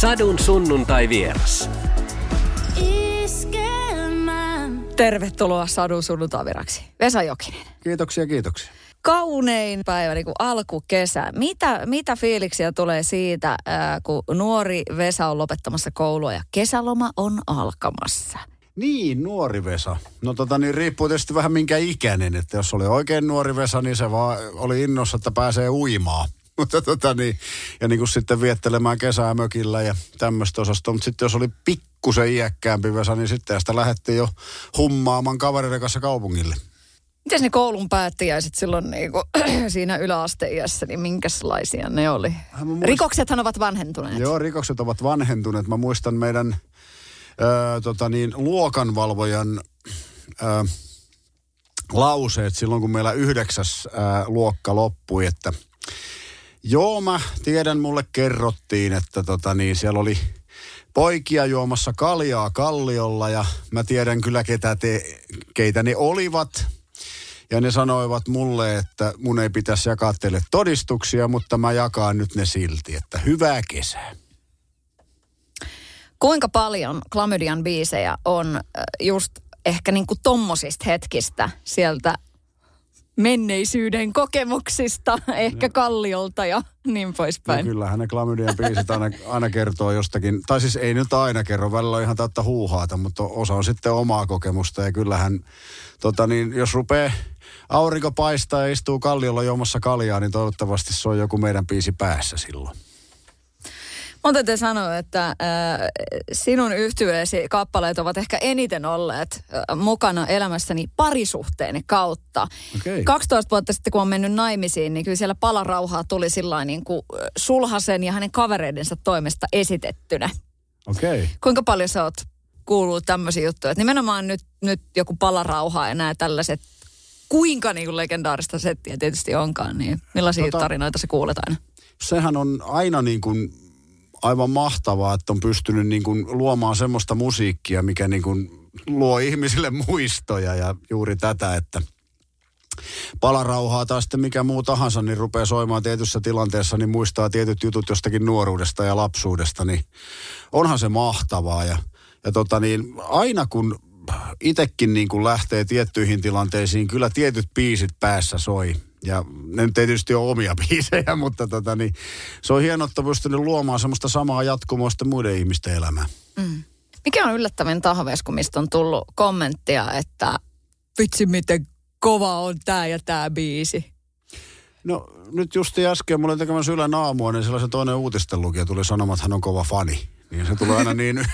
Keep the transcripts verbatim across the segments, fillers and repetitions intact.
Sadun sunnuntai vieras. Tervetuloa Sadun sunnuntai vieraksi. Vesa Jokinen. Kiitoksia, kiitoksia. Kaunein päivä, niin kuin alkukesä. Mitä, mitä fiiliksiä tulee siitä, ää, kun nuori Vesa on lopettamassa koulua ja kesäloma on alkamassa? Niin, nuori Vesa. No tota niin, riippuu tietysti vähän minkä ikäinen, että jos oli oikein nuori Vesa, niin se vaan oli innossa, että pääsee uimaan. Mutta tota niin, ja niin kuin sitten viettelemään kesää mökillä ja tämmöistä osastoa. Mutta sitten jos oli pikkusen iäkkäämpi Vesa, niin sitten sitä lähdettiin jo hummaamaan kavereiden kanssa kaupungille. Mites ne koulun päättäjäiset silloin niinku, siinä yläasteiässä, niin minkälaisia ne oli? Muist... Rikoksethan ovat vanhentuneet. Joo, rikokset ovat vanhentuneet. Mä muistan meidän ö, tota niin, luokanvalvojan ö, lauseet silloin, kun meillä yhdeksäs ö, luokka loppui, että joo, mä tiedän, mulle kerrottiin, että tota niin, siellä oli poikia juomassa kaljaa kalliolla ja mä tiedän kyllä, ketä te, keitä ne olivat. Ja ne sanoivat mulle, että mun ei pitäisi jakaa teille todistuksia, mutta mä jakaan nyt ne silti, että hyvää kesää. Kuinka paljon Klamydian biisejä on just ehkä niinku tommosista hetkistä sieltä menneisyyden kokemuksista, ehkä kalliolta ja niin poispäin. No kyllähän ne Klamydian biisit aina, aina kertoo jostakin, tai siis ei nyt aina kerro, välillä on ihan täyttä huuhaata, mutta osa on sitten omaa kokemusta ja kyllähän, tota niin, jos rupeaa aurinko paistaa ja istuu kalliolla juomassa kaljaa, niin toivottavasti se on joku meidän biisi päässä silloin. Mä otan te sanoa, että äh, sinun yhtyeesi kappaleet ovat ehkä eniten olleet äh, mukana elämässäni parisuhteeni kautta. Okay. kaksitoista vuotta sitten, kun on mennyt naimisiin, niin kyllä siellä pala rauhaa tuli sillain niin kuin Sulhasen ja hänen kavereidensa toimesta esitettynä. Okay. Kuinka paljon sä oot kuullut tämmöisiä juttuja? Että nimenomaan nyt, nyt joku pala rauhaa ja nämä tällaiset, kuinka niin kuin legendaarista settiä tietysti onkaan, niin millaisia tota, tarinoita sä kuulet aina? Sehän on aina niin kuin aivan mahtavaa, että on pystynyt niin kuin luomaan semmoista musiikkia, mikä niin kuin luo ihmisille muistoja ja juuri tätä, että palarauhaa tai sitten mikä muu tahansa, niin rupeaa soimaan tietyssä tilanteessa, niin muistaa tietyt jutut jostakin nuoruudesta ja lapsuudesta, niin onhan se mahtavaa. Ja, ja tota niin, aina kun itsekin niin kuin lähtee tiettyihin tilanteisiin, kyllä tietyt biisit päässä soi. Ja ne nyt ei tietysti ole omia biisejä, mutta tota, niin, se on hienoa, että pystynyt luomaan semmoista samaa jatkumoa sitten muiden ihmisten elämää. Mm. Mikä on yllättävän tahveesku, mistä on tullut kommenttia, että vitsi miten kova on tää ja tää biisi? No nyt justi äsken, mulla oli tekemässä Ylen aamua, niin sellaisen toinen uutistenlukija tuli sanomaan, että hän on kova fani. Niin se tulee aina niin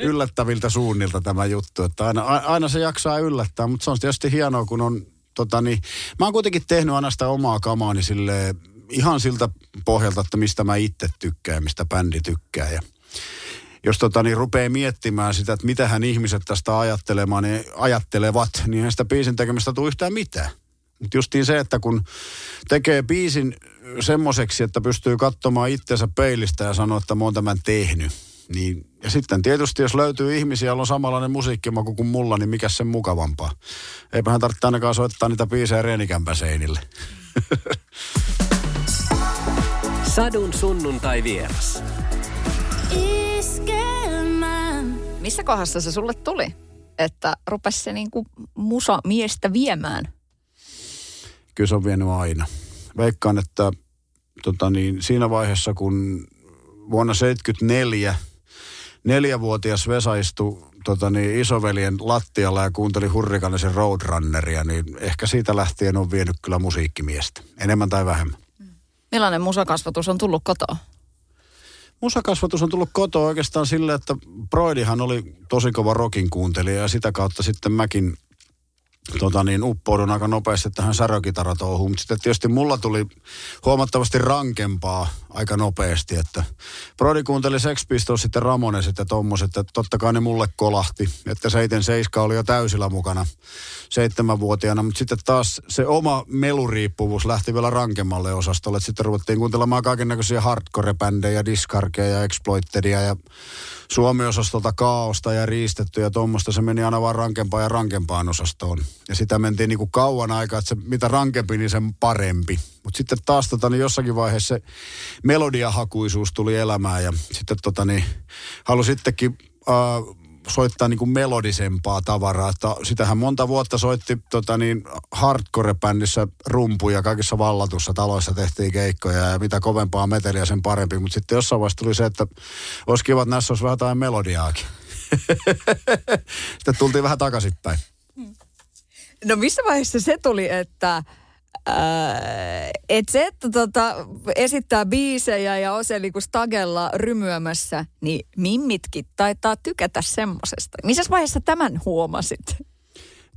yllättäviltä suunnilta tämä juttu, että aina, aina se jaksaa yllättää, mutta se on tietysti hienoa, kun on Tota niin, mä oon kuitenkin tehnyt aina sitä omaa kamaani silleen, ihan siltä pohjalta, että mistä mä itse tykkään, mistä bändi tykkää. Ja jos tota niin rupeaa miettimään sitä, että mitähän ihmiset tästä ajattelemaan, niin ajattelevat, niin eihän sitä biisin tekemistä tule yhtään mitään. Mutta justiin se, että kun tekee biisin semmoiseksi, että pystyy katsomaan itsensä peilistä ja sanoa, että mä oon tämän tehnyt. Niin, ja sitten tietysti, jos löytyy ihmisiä, joilla on samanlainen musiikkimaku kuin mulla, niin mikäs sen mukavampaa. Eipähän tarvitse ainakaan soittaa niitä biisejä reenikämpä seinille. Sadun sunnuntai vieras. Missä kohdassa se sulle tuli, että rupesi se niinku musa miestä viemään? Kyllä se on vienyt aina. Veikkaan, että tota niin, siinä vaiheessa, kun vuonna seitsemänkymmentäneljä neljävuotias Vesa istui tota niin, isoveljen lattialla ja kuunteli Hurrikaanisen Roadrunneria, niin ehkä siitä lähtien on vienyt kyllä musiikkimiestä, enemmän tai vähemmän. Millainen musakasvatus on tullut kotoa? Musakasvatus on tullut kotoa oikeastaan silleen, että Broidihan oli tosi kova rockin kuuntelija ja sitä kautta sitten mäkin Tota niin, uppoudun aika nopeasti tähän särökitaratouhuun, mutta sitten tietysti mulla tuli huomattavasti rankempaa aika nopeasti, että Brody kuunteli Sex Pistols, sitten Ramoneset ja tommoset, että totta kai ne mulle kolahti, että seitsemän seitsemän oli jo täysillä mukana seitsemänvuotiaana, mutta sitten taas se oma meluriippuvuus lähti vielä rankemmalle osastolle, että sitten ruvettiin kuuntelemaan kaikennäköisiä hardcore-bändejä, diskarkeja ja exploitedia ja Suomi-osastolta Kaaosta ja Riistetty ja tommoista, se meni aina vaan rankempaan ja rankempaan osastoon. Ja sitä mentiin niin kuin kauan aikaa, että se, mitä rankempi, niin sen parempi. Mutta sitten taas tota, niin jossakin vaiheessa se melodiahakuisuus tuli elämään ja sitten tota, niin, halusin sittenkin äh, soittaa niin kuin melodisempaa tavaraa. Että sitähän monta vuotta soitti tota, niin, hardcore-bändissä rumpuja, kaikissa vallatussa taloissa tehtiin keikkoja ja mitä kovempaa meteliä sen parempi. Mutta sitten jossain vaiheessa tuli se, että olisi kiva, että näissä olisi vähän jotain melodiaakin. Sitten tultiin vähän takaisinpäin. No missä vaiheessa se tuli, että ää, et se, että tota, esittää biisejä ja on se niinku stagella rymyämässä, niin mimmitkin taitaa tykätä semmosesta. Missä vaiheessa tämän huomasit?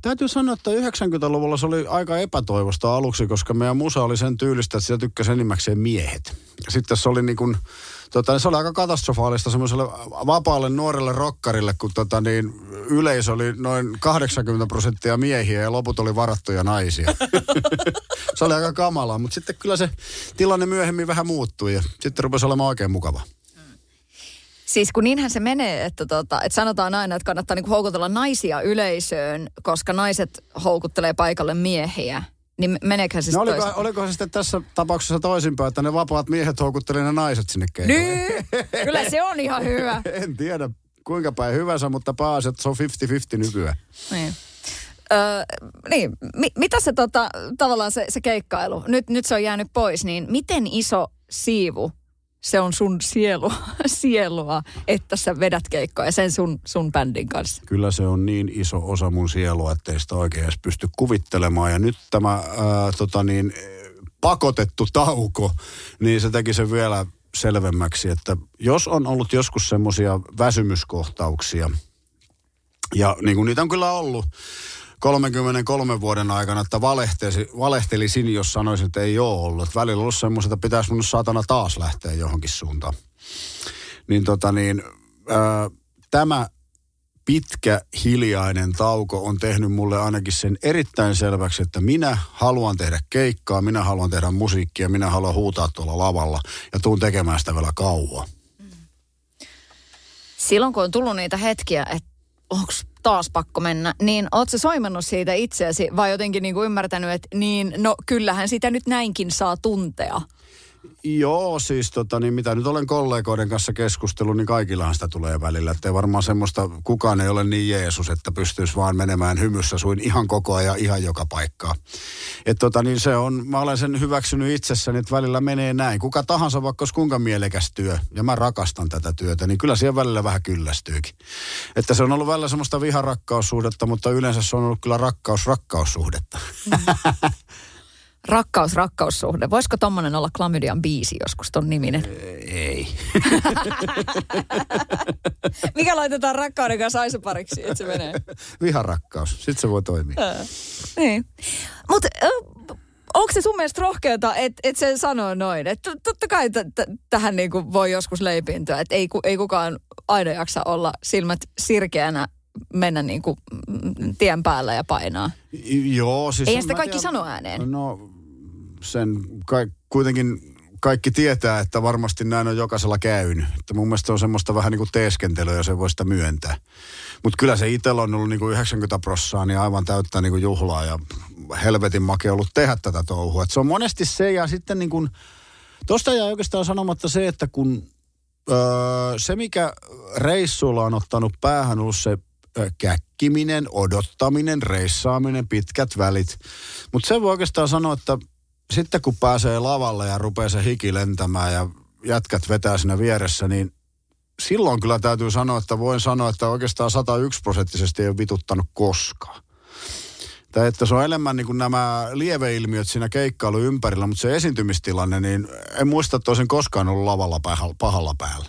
Täytyy sanoa, että yhdeksänkymmentäluvulla se oli aika epätoivosta aluksi, koska meidän musa oli sen tyylistä, että sitä tykkäsi enimmäkseen miehet. Sitten se oli niin kuin, tota, se oli aika katastrofaalista semmoiselle vapaalle nuorelle rokkarille, kun tota, niin, yleisö oli noin kahdeksankymmentä prosenttia miehiä ja loput oli varattuja naisia. Se oli aika kamalaa, mutta sitten kyllä se tilanne myöhemmin vähän muuttui ja sitten rupesi olemaan oikein mukava. Siis kun niinhän se menee, että, tota, että sanotaan aina, että kannattaa niinku houkutella naisia yleisöön, koska naiset houkuttelee paikalle miehiä. Niin meneekö se no sitten oliko, oliko se sitten tässä tapauksessa toisinpäin, että ne vapaat miehet houkuttelee ne naiset sinne keikalle? Kyllä se on ihan hyvä. En tiedä kuinka päin hyvänsä, mutta pääasiassa, että se on viisikymmentä viisikymmentä nykyään. Niin. Öö, niin, mi- mitä se tota, tavallaan se, se keikkailu, nyt, nyt se on jäänyt pois, niin miten iso siivu? Se on sun sielu, sielua, että sä vedät keikkoja sen sun, sun bändin kanssa. Kyllä se on niin iso osa mun sielua, ettei sitä oikein edes pysty kuvittelemaan. Ja nyt tämä ää, tota niin, pakotettu tauko, niin se teki sen vielä selvemmäksi, että jos on ollut joskus semmoisia väsymyskohtauksia, ja niin kuin niitä on kyllä ollut, kolmenkymmenenkolmen vuoden aikana, että valehtelisin, jos sanoisin, että ei ole ollut. Että välillä on ollut semmoista, että pitäisi mun saatana taas lähteä johonkin suuntaan. Niin tota niin, ää, tämä pitkä hiljainen tauko on tehnyt mulle ainakin sen erittäin selväksi, että minä haluan tehdä keikkaa, minä haluan tehdä musiikkia, minä haluan huutaa tuolla lavalla ja tuun tekemään sitä vielä kauan. Silloin kun on tullut niitä hetkiä, että onko taas pakko mennä, niin ootko sä soimannut siitä itseäsi vai jotenkin niinku ymmärtänyt, että niin, no kyllähän sitä nyt näinkin saa tuntea? Joo, siis tota, niin mitä nyt olen kollegoiden kanssa keskustellut, niin kaikillahan sitä tulee välillä. Että ei varmaan semmoista, kukaan ei ole niin Jeesus, että pystyisi vaan menemään hymyssä suin ihan koko ajan, ihan joka paikkaa. Että tota, niin se on, mä olen sen hyväksynyt itsessäni, että välillä menee näin. Kuka tahansa, vaikka olisi kuinka mielekäs työ, ja mä rakastan tätä työtä, niin kyllä siihen välillä vähän kyllästyykin. Että se on ollut välillä semmoista viharakkaussuhdetta, mutta yleensä se on ollut kyllä rakkaus-rakkaussuhdetta. Mm. Rakkaus-rakkaussuhde. Voisiko tommonen olla Klamydian biisi joskus ton niminen? Ei. Mikä laitetaan rakkauden kanssa aisopariksi, että se menee? Viharakkaus. Sitten se voi toimia. Niin. Mutta onko se sun mielestä rohkeata, että et sen sanoo noin? Et totta kai t- t- tähän niinku voi joskus leipiintyä. Et ei, ku- ei kukaan aina jaksa olla silmät sirkeänä, mennä niinku tien päällä ja painaa. Joo, siis ei sitä kaikki sano ääneen. No sen ka- kuitenkin kaikki tietää, että varmasti näin on jokaisella käynyt. Että mun mielestä on semmoista vähän niinku teeskentelyä, ja se voi sitä myöntää. Mutta kyllä se itsellä on ollut niinku yhdeksänkymmentä prosenttia niin aivan täyttää niinku juhlaa ja helvetin makea ollut tehdä tätä touhua. Et se on monesti se ja sitten niinku, tosta jää oikeastaan sanomatta se, että kun öö, se mikä reissulla on ottanut päähän ollut se käkkiminen, odottaminen, reissaaminen, pitkät välit. Mutta sen voi oikeastaan sanoa, että sitten kun pääsee lavalle ja rupeaa se hiki lentämään ja jätkät vetää siinä vieressä, niin silloin kyllä täytyy sanoa, että voin sanoa, että oikeastaan sata yksi prosenttisesti ei ole vituttanut koskaan. Tai että se on enemmän niin kuin nämä lieveilmiöt siinä keikkailun ympärillä, mutta se esiintymistilanne, niin en muista, että olisin koskaan ollut lavalla pahalla päällä.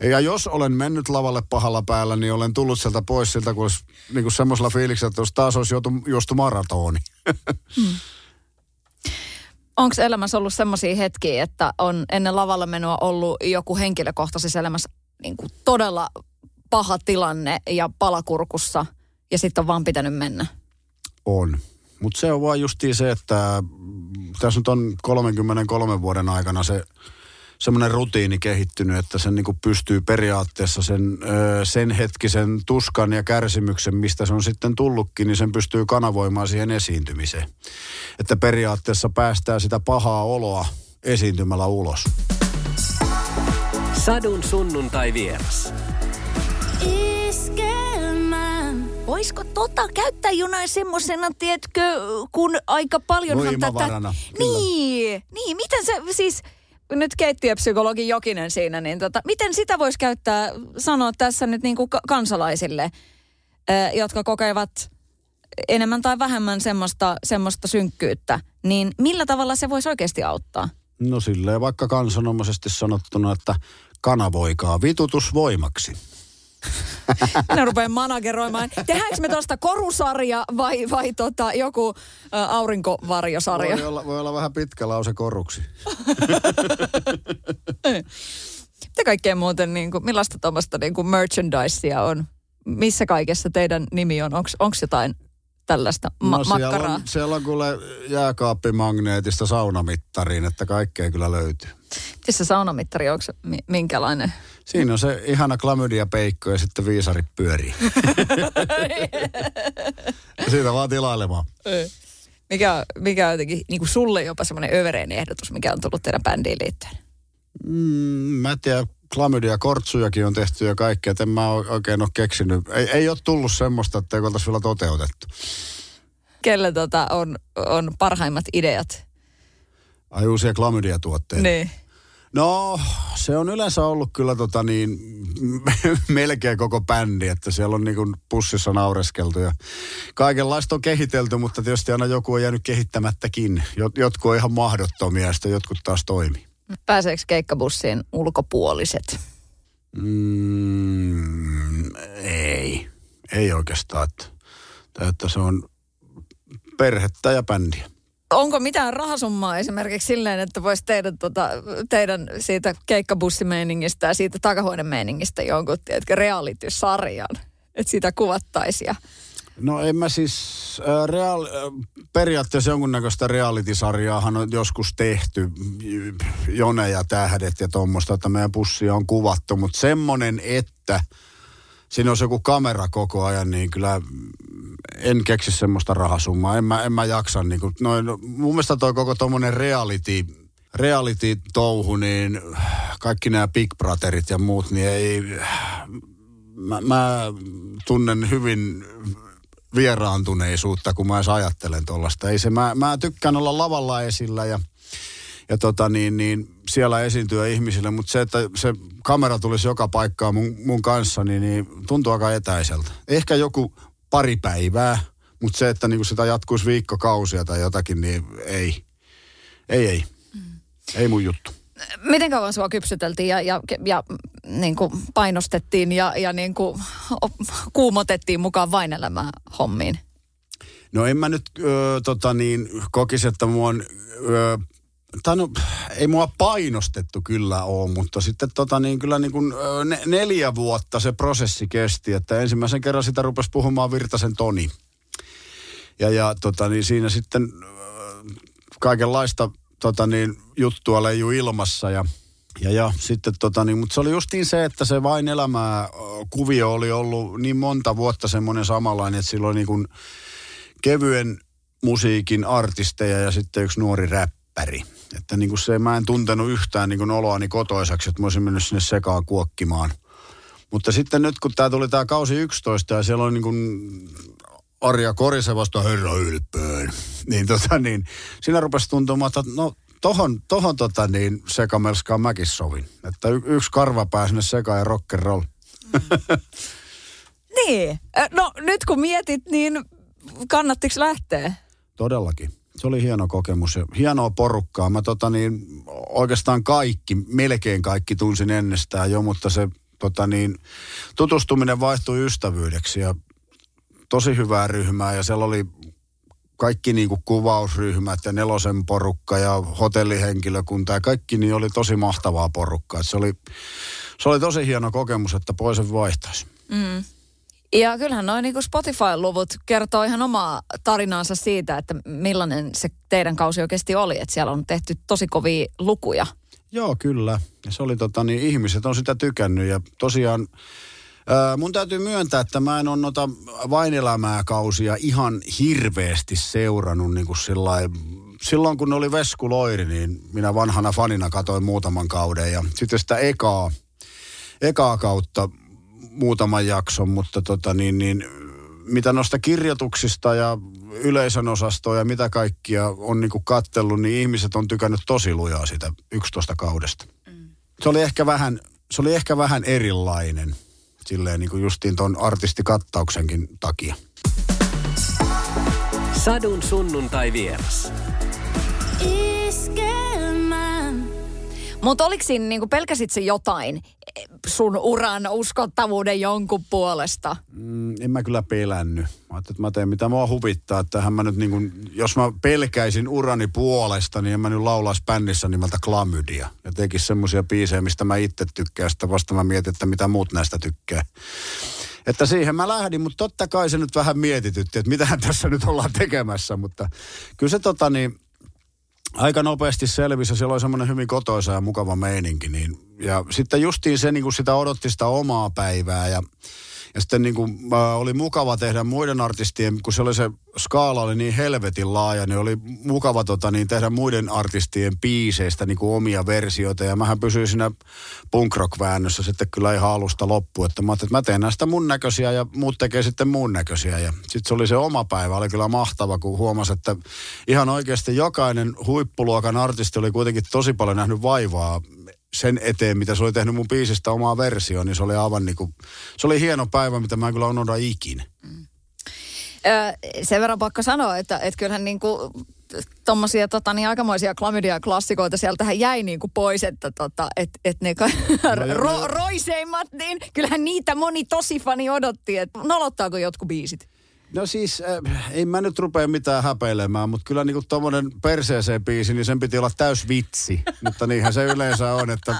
Ja jos olen mennyt lavalle pahalla päällä, niin olen tullut sieltä pois siltä, kun olisi niin kuin semmoisella fiiliksellä, että jos taas olisi juostu maratoni. Hmm. Onko elämässä ollut semmoisia hetkiä, että on ennen lavalla menoa ollut joku henkilökohtaisessa elämässä niin kuin todella paha tilanne ja palakurkussa ja sitten on vaan pitänyt mennä? On. Mutta se on vaan justiin se, että tässä nyt on kolmenkymmenenkolmen vuoden aikana se... semmoinen rutiini kehittynyt, että sen niin kuin pystyy periaatteessa sen, sen hetkisen tuskan ja kärsimyksen, mistä se on sitten tullutkin, niin sen pystyy kanavoimaan siihen esiintymiseen. Että periaatteessa päästää sitä pahaa oloa esiintymällä ulos. Sadun sunnuntai vieras. Voisiko tota käyttää jonain semmosena, tiedätkö, kun aika paljonhan tätä... Niin, niin, miten se siis... Nyt keittiöpsykologi Jokinen siinä, niin tota, miten sitä voisi käyttää, sanoa tässä nyt niin kuin kansalaisille, jotka kokevat enemmän tai vähemmän semmoista, semmoista synkkyyttä, niin millä tavalla se voisi oikeasti auttaa? No silleen vaikka kansanomaisesti sanottuna, että kanavoikaa vitutus voimaksi. Minä rupean manageroimaan. Tehdäänkö me tuosta korusarja vai, vai tota joku ä, aurinkovarjosarja? Voi olla, voi olla vähän pitkä lause koruksi. Mitä kaikkea muuten, niin kuin, millaista tuommoista niin kuin merchandisea on? Missä kaikessa teidän nimi on? Onko jotain tällaista ma- no, siellä makkaraa? On, siellä on kuule jääkaappimagneetista saunamittariin, että kaikkea kyllä löytyy. Missä saunamittari, onko se minkälainen? Siinä on se ihana klamydiapeikko ja sitten viisarit pyörii. Siitä vaan tilailemaan. Mikä, mikä on jotenkin, niin kuin sulle jopa semmoinen övereinen ehdotus, mikä on tullut teidän bändiin liittyen? Mm, mä en tiedä, klamydiakortsujakin on tehty ja kaikkea, että en mä oikein ole keksinyt. Ei, ei ole tullut semmoista, että ei oltaisi vielä toteutettu. Kelle tota on, on parhaimmat ideat? Ai uusia klamydiatuotteita. Niin. No, se on yleensä ollut kyllä tota niin, melkein koko bändi, että siellä on niin kuin pussissa naureskeltu ja kaikenlaista on kehitelty, mutta tietysti aina joku on jäänyt kehittämättäkin. Jotkut on ihan mahdottomia ja sitten jotkut taas toimii. Pääseekö keikkabussiin ulkopuoliset? Mm, ei. Ei oikeastaan. Että, että se on perhettä ja bändiä. Onko mitään rahasummaa esimerkiksi silleen, että voisi teidän, tota, teidän siitä keikkabussimeningistä ja siitä takahuonemeningistä jonkun, tiedätkö, reality-sarjan, että sitä kuvattaisiin? No en mä siis, äh, reaali, äh, periaatteessa jonkunnäköistä reality-sarjaahan on joskus tehty, Jone ja tähdet ja tuommoista, että meidän bussia on kuvattu, mutta semmoinen, että siinä on joku kamera koko ajan, niin kyllä en keksi semmoista rahasummaa. En mä, en mä jaksa. Niin kuin, noin, mun mielestä toi koko tommonen reality, reality-touhu, niin kaikki nämä Big Brotherit ja muut, niin ei... Mä, mä tunnen hyvin vieraantuneisuutta, kun mä edes ajattelen tollaista. Ei se, mä, mä tykkään olla lavalla esillä ja... Ja tota niin, niin siellä esiintyä ihmisille, mutta se, että se kamera tulisi joka paikkaan mun, mun kanssa, niin, niin tuntuu aika etäiseltä. Ehkä joku pari päivää, mutta se, että niinku sitä jatkuisi viikkokausia tai jotakin, niin ei. Ei, ei. Mm. Ei mun juttu. Miten kauan sua kypsyteltiin ja, ja, ja niin kuin painostettiin ja, ja niin kuin kuumotettiin mukaan vain elämään hommiin? No en mä nyt ö, tota niin, kokisi, että mua on... Ö, No, ei mua painostettu kyllä ole, mutta sitten tota niin, kyllä niin kuin neljä vuotta se prosessi kesti, että ensimmäisen kerran sitä rupesi puhumaan Virtasen Toni. Ja, ja tota niin, siinä sitten kaikenlaista tota niin, juttua leijui ilmassa ja, ja, ja sitten tota niin, mutta se oli justiin se, että se vain elämää kuvio oli ollut niin monta vuotta semmoinen samanlainen, että silloin niin kuin kevyen musiikin artisteja ja sitten yksi nuori räppäri. Että niin kuin se, mä en tuntenut yhtään niin kuin oloani kotoisaksi, että mä olisin mennyt sinne sekaan kuokkimaan. Mutta sitten nyt, kun tää tuli tää kausi yksitoista ja siellä oli niin kuin Arja Korisen vasta herra ylpöön, niin tota niin, siinä rupesi tuntumaan, että no tohon, tohon tota niin sekamelskaan mäkin sovin. Että y- yksi karva pää sinne sekaan ja rock'n'roll. Mm. Niin, no nyt kun mietit, niin kannattiko lähteä? Todellakin. Se oli hieno kokemus ja hienoa porukkaa. Mä tota niin, oikeastaan kaikki, melkein kaikki tunsin ennestään jo, mutta se tota niin, tutustuminen vaihtui ystävyydeksi ja tosi hyvää ryhmää. Ja siellä oli kaikki niin kuin kuvausryhmät ja nelosen porukka ja hotellihenkilökunta ja kaikki niin oli tosi mahtavaa porukkaa. Se oli, se oli tosi hieno kokemus, että poisen vaihtaisi. Mm. Ja kyllähän nuo niin kuin Spotify-luvut kertoo ihan omaa tarinaansa siitä, että millainen se teidän kausi oikeasti oli. Että siellä on tehty tosi kovia lukuja. Joo, kyllä. Se oli tota niin, ihmiset on sitä tykännyt ja tosiaan ää, mun täytyy myöntää, että mä en ole noita Vain elämää -kausia ihan hirveästi seurannut niin kuin sillain. Silloin kun oli Vesku Loiri, niin minä vanhana fanina katsoin muutaman kauden ja sitten sitä ekaa, ekaa kautta muutaman jakson, mutta tota niin, niin mitä noista kirjoituksista ja yleisön osastoa ja mitä kaikkia on niinku katsellut, niin ihmiset on tykännyt tosi lujaa sitä yksitoista kaudesta. Mm. Se oli ehkä vähän, se oli ehkä vähän erilainen, silleen niinku justiin ton artistikattauksenkin takia. Sadun sunnuntai vieras. Mutta oliko siinä, niinku, pelkäsit se jotain sun uran uskottavuuden jonkun puolesta? Mm, en mä kyllä pelännyt. Mä ajattelin, että mä teen mitä mua huvittaa. Että mä nyt, niinku, jos mä pelkäisin urani puolesta, niin en mä nyt laulaisi bändissä nimeltä Klamydia. Ja tekisi semmoisia biisejä, mistä mä itse tykkään. Sitä vasta mä mietin, että mitä muut näistä tykkää. Että siihen mä lähdin, mutta totta kai se nyt vähän mietitytti, että mitähän tässä nyt ollaan tekemässä. Mutta kyllä se tota niin... Aika nopeasti selvisi ja siellä oli semmoinen hyvin kotoisa ja mukava meininki. Niin. Ja sitten justiin se niin kuin sitä odotti sitä omaa päivää ja, ja sitten niin kuin, ä, oli mukava tehdä muiden artistien, kun se, oli se skaala oli niin helvetin laaja, niin oli mukava tota, niin tehdä muiden artistien biiseistä niin kuin omia versioita. Ja mähän pysyin siinä punkrock-väännössä sitten kyllä ihan alusta loppuun. Että mä ajattelin, että mä teen näistä mun näköisiä ja muut tekee sitten mun näköisiä. Ja sitten se oli se oma päivä, oli kyllä mahtava, kun huomasi, että ihan oikeasti jokainen huippuluokan artisti oli kuitenkin tosi paljon nähnyt vaivaa sen eteen, mitä se oli tehnyt mun biisistä omaa versioon, niin se oli aivan niin kuin, se oli hieno päivä, mitä mä kyllä unohdan ikinä. Mm. Öö, sen verran pakko sanoa, että, että kyllähän niin kuin tommosia tota, niin aikamoisia klamydia-klassikoita sieltähän jäi niin kuin pois, että tota, et, et ne ka- no, ro- roiseimmat, niin kyllähän niitä moni tosi fani odotti, että nolottaako jotkut biisit? No siis, äh, ei mä nyt rupea mitään häpeilemään, mutta kyllä niinku tommonen perseeseen biisi, niin sen piti olla täysvitsi. Mutta niinhän se yleensä on, että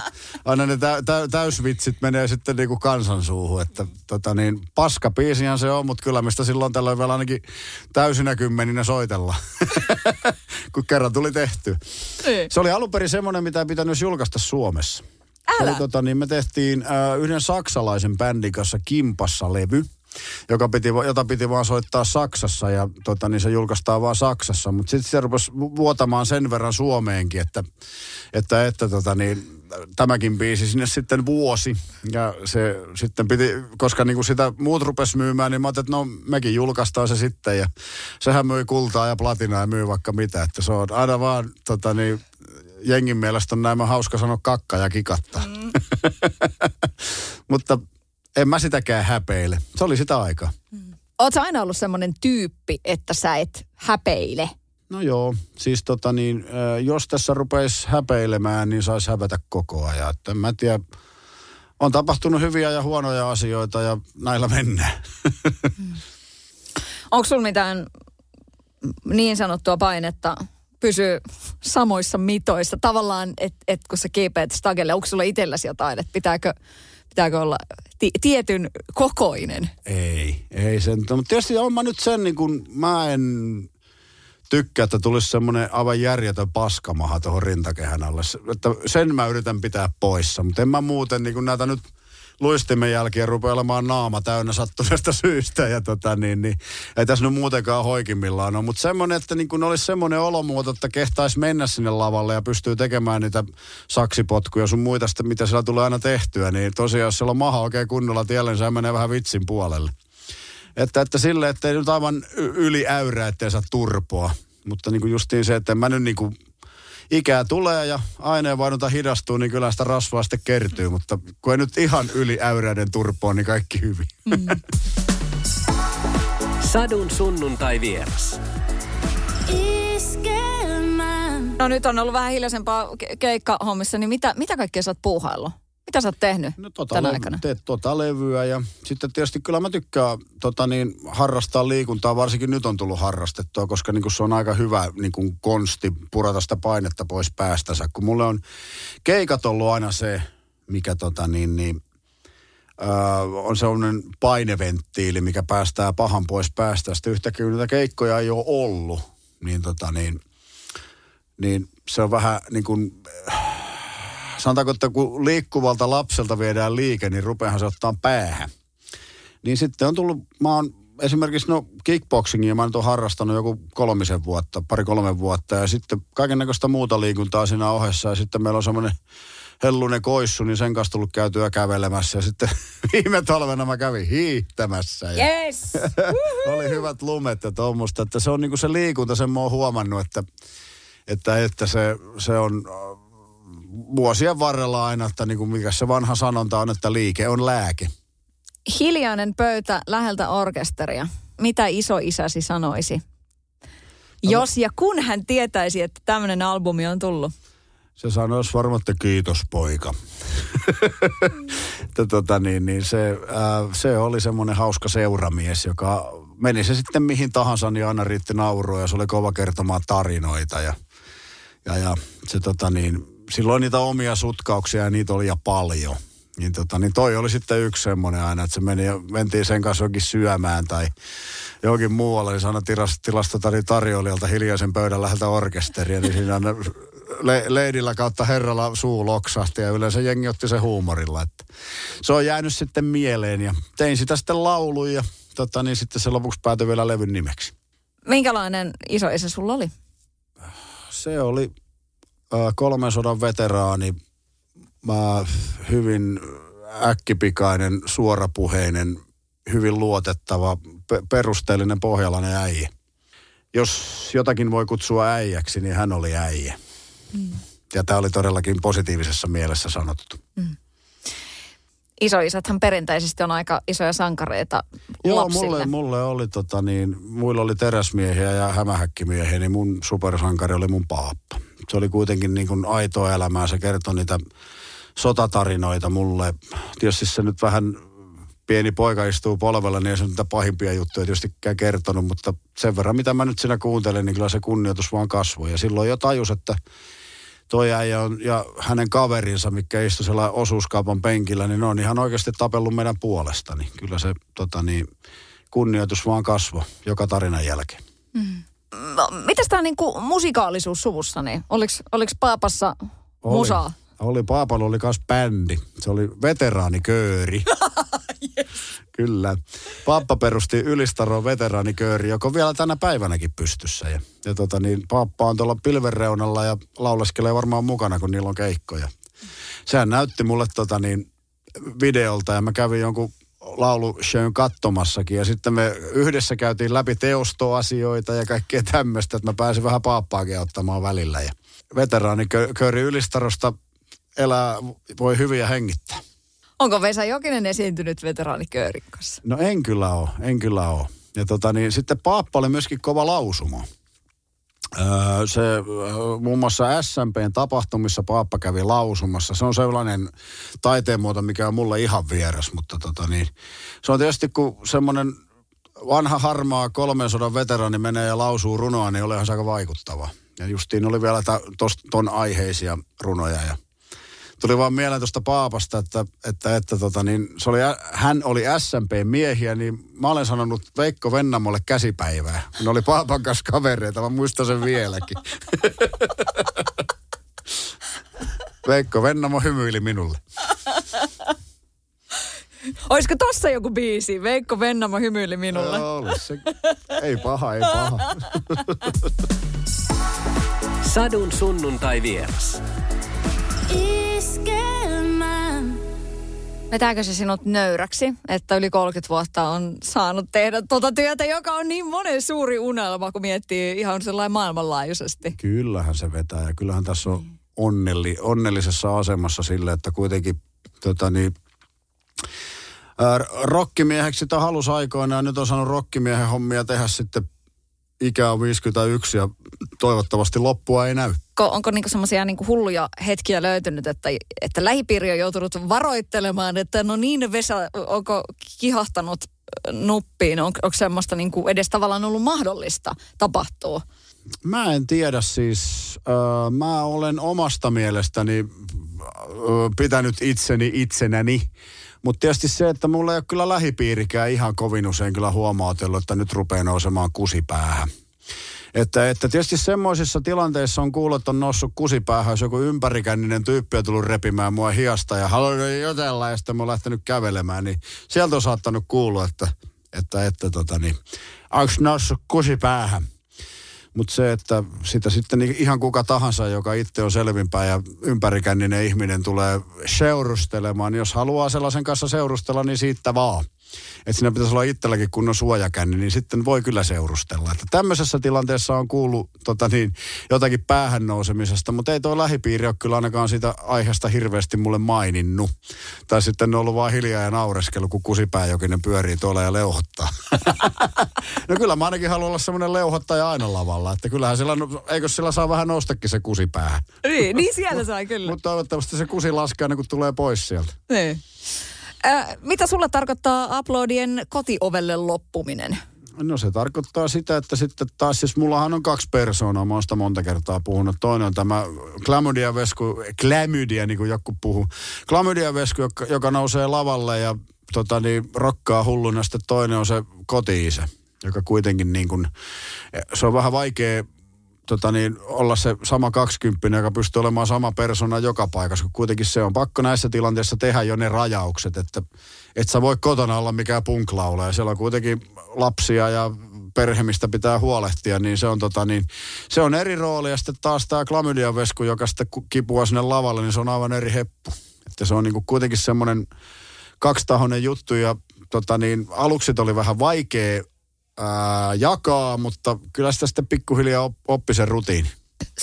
aina ne tä- tä- täysvitsit menee sitten niinku kansansuuhun. Että tota niin, paska biisihan se on, mutta kyllä mistä silloin tällöin vielä ainakin täysinä kymmeninä soitellaan, kun kerran tuli tehty. Ei. Se oli alunperin semmoinen, mitä ei pitänyt julkaista Suomessa. Älä! Eli, tota, niin me tehtiin äh, yhden saksalaisen bändin kanssa Kimpassa levy. Joka piti, jota piti vaan soittaa Saksassa ja tota, niin se julkaistaan vaan Saksassa. Mutta sitten se rupesi vuotamaan sen verran Suomeenkin, että, että, että tota, niin, tämäkin biisi sinne sitten vuosi. Ja se sitten piti, koska niin kun sitä muut rupesi myymään, niin mä ajattelin, että no mekin julkaistaan se sitten. Ja sehän myy kultaa ja platinaa ja myy vaikka mitä. Että se on aina vaan tota, niin, jengin mielestä on näin hauska sanoa kakka ja kikatta. Mm. Mutta... En mä sitäkään häpeile. Se oli sitä aikaa. Mm. Oot sä aina ollut semmoinen tyyppi, että sä et häpeile? No joo. Siis tota niin, jos tässä rupeisi häpeilemään, niin saisi hävetä koko ajan. Että en mä tiedä, on tapahtunut hyviä ja huonoja asioita ja näillä mennään. Mm. Onko sulla mitään niin sanottua painetta pysyä samoissa mitoissa? Tavallaan, että et, kun sä kiipeät stagelle, onko sulla itselläsi jotain, että pitääkö... Pitääkö olla ti- tietyn kokoinen? Ei, ei sen. Mutta tietysti on mä nyt sen, niin kun mä en tykkää, että tulisi semmoinen aivan järjetön paskamaha tuohon rintakehän alle. Että sen mä yritän pitää poissa, mutta en mä muuten niin kun näitä nyt luistimen jälkeen rupeaa olemaan naama täynnä sattuneesta syystä. Ja tota niin, niin ei tässä nyt muutenkaan hoikimmillaan ole. Mutta semmoinen, että niin kun olisi semmoinen olomuoto, että kehtaisi mennä sinne lavalle ja pystyy tekemään niitä saksipotkuja sun muita, sitä, mitä siellä tulee aina tehtyä. Niin tosiaan, jos siellä on maha oikein kunnolla tiellä, niin se menee vähän vitsin puolelle. Että, että sille, että ei nyt aivan yli äyrä, ettei saa turpoa. Mutta niin kun justiin se, että mä nyt niin kun ikää tulee ja aineenvaihdunta hidastuu, niin kyllä sitä rasvaa sitten kertyy. Mutta kun ei nyt ihan yli äyräiden turpoon, niin kaikki hyvin. Mm. Sadun sunnuntai vieras. No nyt on ollut vähän hiljaisempaa keikkahommissa, niin mitä, mitä kaikkea sä oot puuhaillut? Mitä sä oot tehnyt no, tota tänä le- aikana? Teet tota levyä ja sitten tietysti kyllä mä tykkään tota niin, harrastaa liikuntaa, varsinkin nyt on tullut harrastettua, koska niin kun se on aika hyvä niin kun konsti purata sitä painetta pois päästänsä. Kun mulle on keikat ollut aina se, mikä tota niin, niin, öö, on sellainen paineventtiili, mikä päästää pahan pois päästä. Sitten yhtäkkiä niitä keikkoja ei ole ollut, niin, tota niin, niin se on vähän niin kuin... sanotaanko, että kun liikkuvalta lapselta viedään liike, niin rupeahan se ottaa päähän. Niin sitten on tullut, mä oon esimerkiksi no kickboxingia, mä nyt oon harrastanut joku kolmisen vuotta, pari kolme vuotta ja sitten kaiken näköistä muuta liikuntaa siinä ohessa ja sitten meillä on semmoinen hellunen koissu, niin sen kanssa tullut käytyä kävelemässä ja sitten viime talvena mä kävin hiihtämässä. Ja yes! Oli hyvät lumet ja tuommoista, että se on niinku se liikunta, sen mä oon huomannut, että, että, että se, se on vuosien varrella aina, että niinku mikä se vanha sanonta on, että liike on lääke. Hiljainen pöytä läheltä orkesteria. Mitä isoisäsi sanoisi? No, jos ja kun hän tietäisi, että tämmöinen albumi on tullut. Se sanoisi varmaan, että kiitos poika. tota niin, niin se, äh, se oli semmoinen hauska seuramies, joka meni se sitten mihin tahansa, niin aina riitti naurua ja se oli kova kertomaan tarinoita. Ja, ja, ja se tota niin, silloin niitä omia sutkauksia ja niitä oli ja paljon. Niin, tota, niin toi oli sitten yksi semmoinen aina, että se meni, mentiin sen kanssa johonkin syömään tai johonkin muualle. Niin se aina tilastotarin tarjoilijalta hiljaisen pöydän läheltä orkesteria, niin siinä aina le, leidillä kautta herralla suu loksahti ja yleensä jengi otti sen huumorilla. Että se on jäänyt sitten mieleen ja tein sitä sitten lauluun ja tota, niin sitten se lopuksi päätyi vielä levyn nimeksi. Minkälainen isoisä sulla oli? Se oli äh, kolmen sodan veteraani. Mä hyvin äkkipikainen, suorapuheinen, hyvin luotettava, perusteellinen pohjalainen äijä. Jos jotakin voi kutsua äijäksi, niin hän oli äijä. Mm. Ja tämä oli todellakin positiivisessa mielessä sanottu. Mm. Isoisäthän perinteisesti on aika isoja sankareita Joo, lapsille. Joo, mulle, mulle oli tota niin, muilla oli teräsmiehiä ja hämähäkkimiehiä, niin mun supersankari oli mun paappa. Se oli kuitenkin niin kuin aitoa elämää, se kertoi niitä sotatarinoita mulle. Tietysti se nyt vähän pieni poika istuu polvella, niin ei se niitä pahimpia juttuja tietystikään kertonut, mutta sen verran mitä mä nyt siinä kuuntelin, niin kyllä se kunnioitus vaan kasvoi. Ja silloin jo tajus, että toi äijä on, ja hänen kaverinsa, mikä istui siellä osuuskaupan penkillä, niin ne on ihan oikeasti tapellut meidän puolesta. Niin kyllä se tota niin, kunnioitus vaan kasvoi joka tarinan jälkeen. Mm. No, mitäs tämä niinku musikaalisuus suvussa, niin oliko paapassa oli, musaa? Oli, paapalla oli myös bändi. Se oli veteraanikööri. Yes. Kyllä. Paappa perusti Ylistaron veteraanikööri, joka on vielä tänä päivänäkin pystyssä. Ja, ja tota niin, paappa on tuolla pilvenreunalla ja lauleskelee varmaan mukana, kun niillä on keikkoja. Sehän näytti mulle tota niin, videolta ja mä kävin jonkun laulushown kattomassakin ja sitten me yhdessä käytiin läpi teostoasioita ja kaikkea tämmöistä, että mä pääsin vähän paappaakin ottamaan välillä ja veteraanikööri Ylistarosta elää, voi hyvin ja hengittää. Onko Vesa Jokinen esiintynyt veteraaniköörin kanssa? No en kyllä ole, en kyllä ole. Ja tota niin, sitten paappa oli myöskin kova lausuma. Öö, se muun muassa S M P:n tapahtumissa paappa kävi lausumassa. Se on sellainen taiteenmuoto, mikä on mulle ihan vieras, mutta tota niin. Se on tietysti, kun semmoinen vanha harmaa kolmen sodan veteraani menee ja lausuu runoa, niin olihan se aika vaikuttava. Ja justiin oli vielä ton aiheisia runoja ja tuli vaan mieleen tuosta paapasta, että, että, että tota niin, se oli, hän oli S M P-miehiä, niin mä olen sanonut Veikko Vennamolle käsipäivää. Ne oli paapan kanssa kavereita, mä muistan sen vieläkin. Veikko Vennamo hymyili minulle. Olisiko tossa joku biisi? Veikko Vennamo hymyili minulle. Joo, se. Ei paha, ei paha. Sadun sunnuntai vieras. Vetääkö se sinut nöyräksi, että yli kolmekymmentä vuotta on saanut tehdä tuota työtä, joka on niin monen suuri unelma, kun miettii ihan sellainen maailmanlaajuisesti? Kyllähän se vetää ja kyllähän tässä on onnelli, onnellisessa asemassa sille, että kuitenkin tota niin, ää, rokkimieheksi sitä halusi aikoina ja nyt on saanut rokkimiehen hommia tehdä sitten ikä on viisikymmentäyksi ja toivottavasti loppua ei näy. Onko niinku semmoisia niinku hulluja hetkiä löytynyt, että, että lähipiiri on joutunut varoittelemaan, että no niin Vesa, onko kihahtanut nuppiin? On, onko semmoista niinku edes tavallaan ollut mahdollista tapahtua? Mä en tiedä siis. Öö, mä olen omasta mielestäni öö, pitänyt itseni itsenäni. Mutta tietysti se, että mulla ei ole kyllä lähipiirikään ihan kovin usein kyllä huomautellut, että nyt rupeaa nousemaan kusipäähän. Että, että tietysti semmoisissa tilanteissa on kuullut, on noussut kusipäähän, jos joku ympärikänninen tyyppi on tullut repimään mua hiasta ja haluan jotella ja sitten mä oon lähtenyt kävelemään, niin sieltä on saattanut kuulla, että, että, että tota niin, onks noussut kusipäähän. Mutta se, että sitä sitten ihan kuka tahansa, joka itse on selvinpäin ja ympärikänninen ihminen tulee seurustelemaan, niin jos haluaa sellaisen kanssa seurustella, niin siitä vaan. Että siinä pitäisi olla itselläkin kunnon suojakänni, niin sitten voi kyllä seurustella. Että tämmöisessä tilanteessa on kuullut tota niin, jotakin päähän nousemisesta, mutta ei toi lähipiiri ole kyllä ainakaan siitä aiheesta hirveästi mulle maininnut. Tai sitten ne on ollut vaan hiljaa ja naureskelu, kun Kusipää Jokinen pyörii tuolla ja leuhottaa. No kyllä mä ainakin haluan olla semmoinen leuhottaja aina lavalla, että kyllähän sillä, eikö sillä saa vähän noustakin se kusipäähän. Niin, niin siellä saa kyllä. Mutta toivottavasti se kusi laskee ennen kuin tulee pois sieltä. Niin. Äh, mitä sulla tarkoittaa aplodien kotiovelle loppuminen? No se tarkoittaa sitä, että sitten taas siis mullahan on kaksi persoonaa, mä oon sitä monta kertaa puhunut. Toinen on tämä Klamydia-vesku, Klamydia niin kuin joku puhuu. Klamydia-vesku, joka, joka nousee lavalle ja tota, niin, rokkaa hulluna. Sitten toinen on se koti-isä, joka kuitenkin niin kuin, se on vähän vaikea tota niin, olla se sama kaksikymppinen, joka pystyy olemaan sama persona joka paikassa, kun kuitenkin se on pakko näissä tilanteissa tehdä jo ne rajaukset, että et sä voi kotona olla mikään punklaula, ja siellä on kuitenkin lapsia ja perhe, mistä pitää huolehtia, niin se on, tota niin, se on eri rooli, ja sitten taas tämä klamydiavesku, joka sitten kipuaa sinne lavalle, niin se on aivan eri heppu. Että se on niinku kuitenkin semmoinen kaksitahoinen juttu, ja tota niin, alukset oli vähän vaikea Ää, jakaa, mutta kyllä sitä sitten pikkuhiljaa oppi sen rutiini.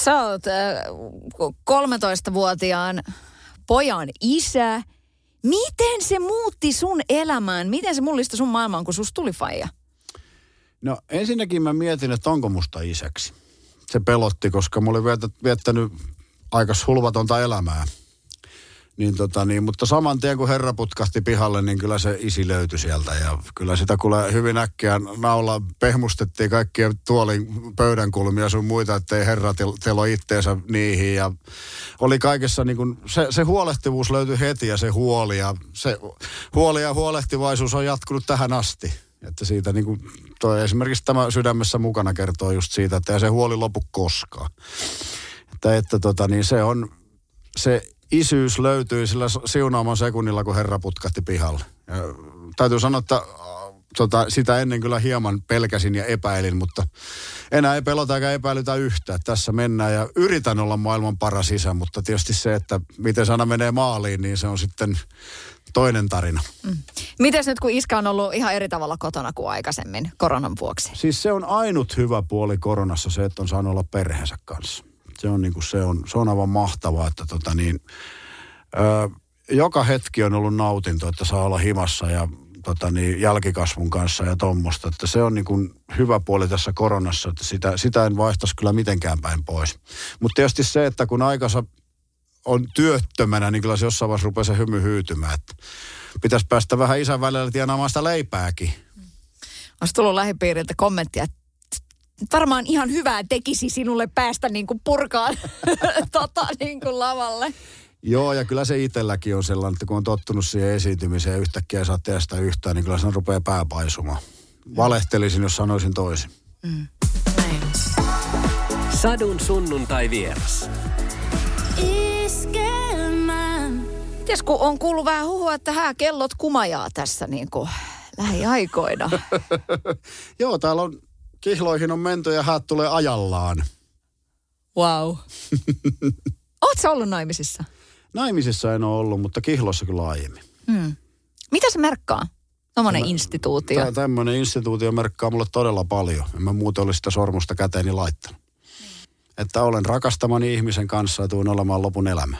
Sä oot äh, kolmetoistavuotiaan pojan isä. Miten se muutti sun elämään? Miten se mullisti sun maailmaan, kun susta tuli faija? No ensinnäkin mä mietin, että onko musta isäksi. Se pelotti, koska mä olin viettänyt aika hulvatonta elämää. Niin tota niin, mutta saman tien kun herra putkahti pihalle, niin kyllä se isi löytyi sieltä. Ja kyllä sitä kuule hyvin äkkiä naula pehmustettiin kaikkia tuolin pöydänkulmia sun muita, ettei herra telo itteensä niihin. Ja oli kaikessa niin kuin, se, se huolehtivuus löytyi heti ja se huoli. Ja se huoli ja huolehtivaisuus on jatkunut tähän asti. Että siitä niin kuin, toi esimerkiksi tämä Sydämessä mukana kertoo just siitä, että ei se huoli lopu koskaan. Että, että tota niin, se on se... Isyys löytyi sillä siunaaman sekunnilla, kun herra putkahti pihalle. Ja täytyy sanoa, että tota, sitä ennen kyllä hieman pelkäsin ja epäilin, mutta enää ei pelota eikä epäilytä yhtään. Tässä mennään ja yritän olla maailman paras isä, mutta tietysti se, että miten se aina menee maaliin, niin se on sitten toinen tarina. Mm. Mites nyt, kun iskä on ollut ihan eri tavalla kotona kuin aikaisemmin koronan vuoksi? Siis se on ainut hyvä puoli koronassa se, että on saanut olla perheensä kanssa. Se on, niin kuin se, on, se on aivan mahtavaa, että tota niin, öö, joka hetki on ollut nautinto, että saa olla himassa ja tota niin, jälkikasvun kanssa ja tuommoista. Että se on niin kuin hyvä puoli tässä koronassa, että sitä, sitä en vaihtaisi kyllä mitenkään päin pois. Mutta tietysti se, että kun aikansa on työttömänä, niin kyllä se jossain vaiheessa rupeaa se hymy hyytymään. Että pitäisi päästä vähän isän välillä tienaamaan sitä leipääkin. Olisi tullut lähipiiriltä kommenttia, varmaan ihan hyvää tekisi sinulle päästä niin kuin purkaan tota, niin kuin lavalle. Joo, ja kyllä se itselläkin on sellainen, että kun on tottunut siihen esiintymiseen ja yhtäkkiä ei saa tehdä sitä yhtään, niin kyllä se rupeaa pää paisumaan. Valehtelisin, jos sanoisin toisin. Mm. Näin. Sadun sunnuntai vieras. Iskelmään. Ties kun on kuullut vähän huhua, että hää kellot kumajaa tässä niin kuin lähiaikoina. Joo, täällä on... Kihloihin on menty ja häät tulee ajallaan. Vau. Wow. Ootko sä ollut naimisissa? Naimisissa en ole ollut, mutta kihloissa kyllä aiemmin. Mm. Mitä se merkkaa? Tommoinen instituutio. Tämä tämmöinen instituutio merkkaa mulle todella paljon. En mä muuten olisi sitä sormusta käteeni laittanut. Että olen rakastamani ihmisen kanssa ja tuun olemaan lopun elämä.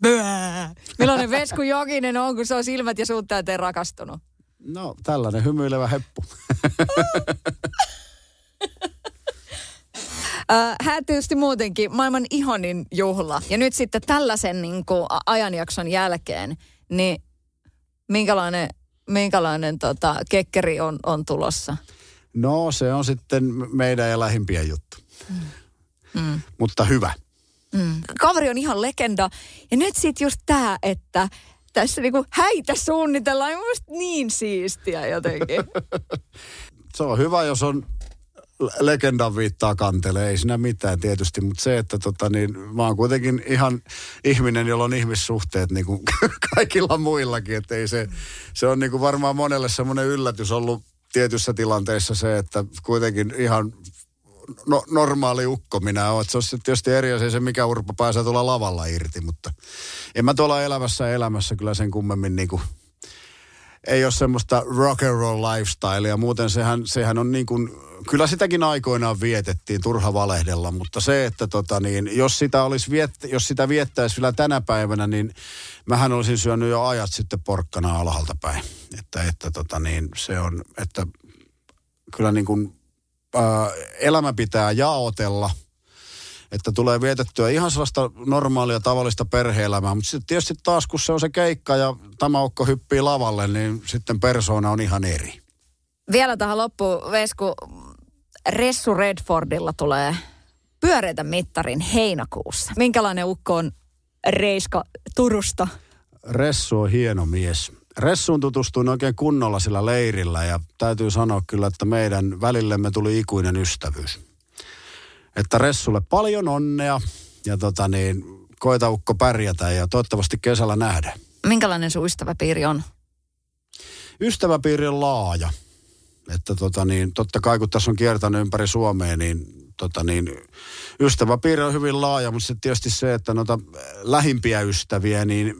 Bää. Millainen Vesku Jokinen on, kun se on silmät ja suut täyteen rakastunut? No, tällainen hymyilevä heppu. Hää tietysti muutenkin maailman ihanin juhla. Ja nyt sitten tällaisen niin kuin, ajanjakson jälkeen, niin minkälainen, minkälainen tota, kekkeri on, on tulossa? No se on sitten meidän ja lähimpiä juttu. Mm. Mm. Mutta hyvä. Mm. Kaveri on ihan legenda. Ja nyt sitten just tämä, että tässä niin kuin häitä suunnitellaan. Minusta niin siistiä jotenkin. Se on hyvä, jos on legendan viittaa kantelee, ei siinä mitään tietysti, mutta se, että tota niin, mä oon kuitenkin ihan ihminen, jolla on ihmissuhteet niin kuin kaikilla muillakin, että ei se, se on niin kuin varmaan monelle semmoinen yllätys ollut tietyissä tilanteissa se, että kuitenkin ihan no, normaali ukko minä oon, että se on tietysti eri asia se, mikä urpa pääsee tuolla lavalla irti, mutta en mä tuolla elävässä elämässä kyllä sen kummemmin niin kuin ei ole semmoista rock and roll lifestylea. Muuten sehän, sehän on niin kuin, kyllä sitäkin aikoinaan vietettiin, turha valehdella, mutta se, että tota niin, jos sitä olisi viet, jos sitä viettäisi vielä tänä päivänä, niin mähän olisin syönyt jo ajat sitten porkkana alhaalta päin. Että, että tota niin, se on, että kyllä niin kuin ää, elämä pitää jaotella, että tulee vietettyä ihan sellaista normaalia tavallista perhe-elämää. Mutta sitten tietysti taas, kun se on se keikka ja tämä ukko hyppii lavalle, niin sitten persoona on ihan eri. Vielä tähän loppuun, Vesku. Ressu Redfordilla tulee pyöreitä mittarin heinäkuussa. Minkälainen ukko on Reiska Turusta? Ressu on hieno mies. Ressuun tutustuin oikein kunnolla sillä leirillä ja täytyy sanoa kyllä, että meidän välillemme tuli ikuinen ystävyys. Että Ressulle paljon onnea ja tota niin, koita ukko pärjätä ja toivottavasti kesällä nähdään. Minkälainen sun ystäväpiiri on? Ystäväpiiri on laaja. Että tota niin, totta kai kun tässä on kiertänyt ympäri Suomea, niin, tota niin ystäväpiiri on hyvin laaja, mutta sitten tietysti se, että noita lähimpiä ystäviä, niin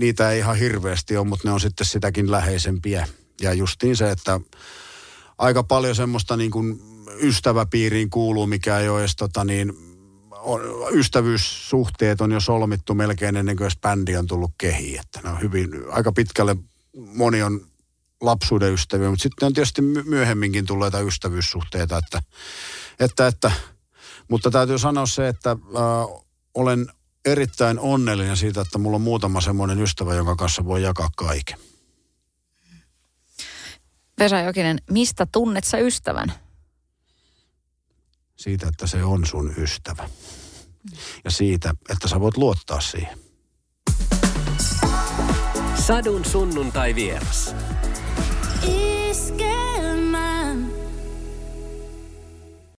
niitä ei ihan hirveästi ole, mutta ne on sitten sitäkin läheisempiä. Ja justiin se, että aika paljon semmoista niin kuin ystäväpiiriin kuuluu, mikä ei ole edes, tota niin, ystävyyssuhteet on jo solmittu melkein ennen kuin bändi on tullut kehiin. Että ne on hyvin, aika pitkälle moni on lapsuuden ystäviä, mutta sitten on tietysti myöhemminkin tulleita ystävyyssuhteita. Että, että, että, mutta täytyy sanoa se, että äh, olen erittäin onnellinen siitä, että mulla on muutama semmoinen ystävä, jonka kanssa voi jakaa kaiken. Vesa Jokinen, mistä tunnet sä ystävän? Siitä, että se on sun ystävä. Ja siitä, että sä voit luottaa siihen. Sadun sunnuntai vieras.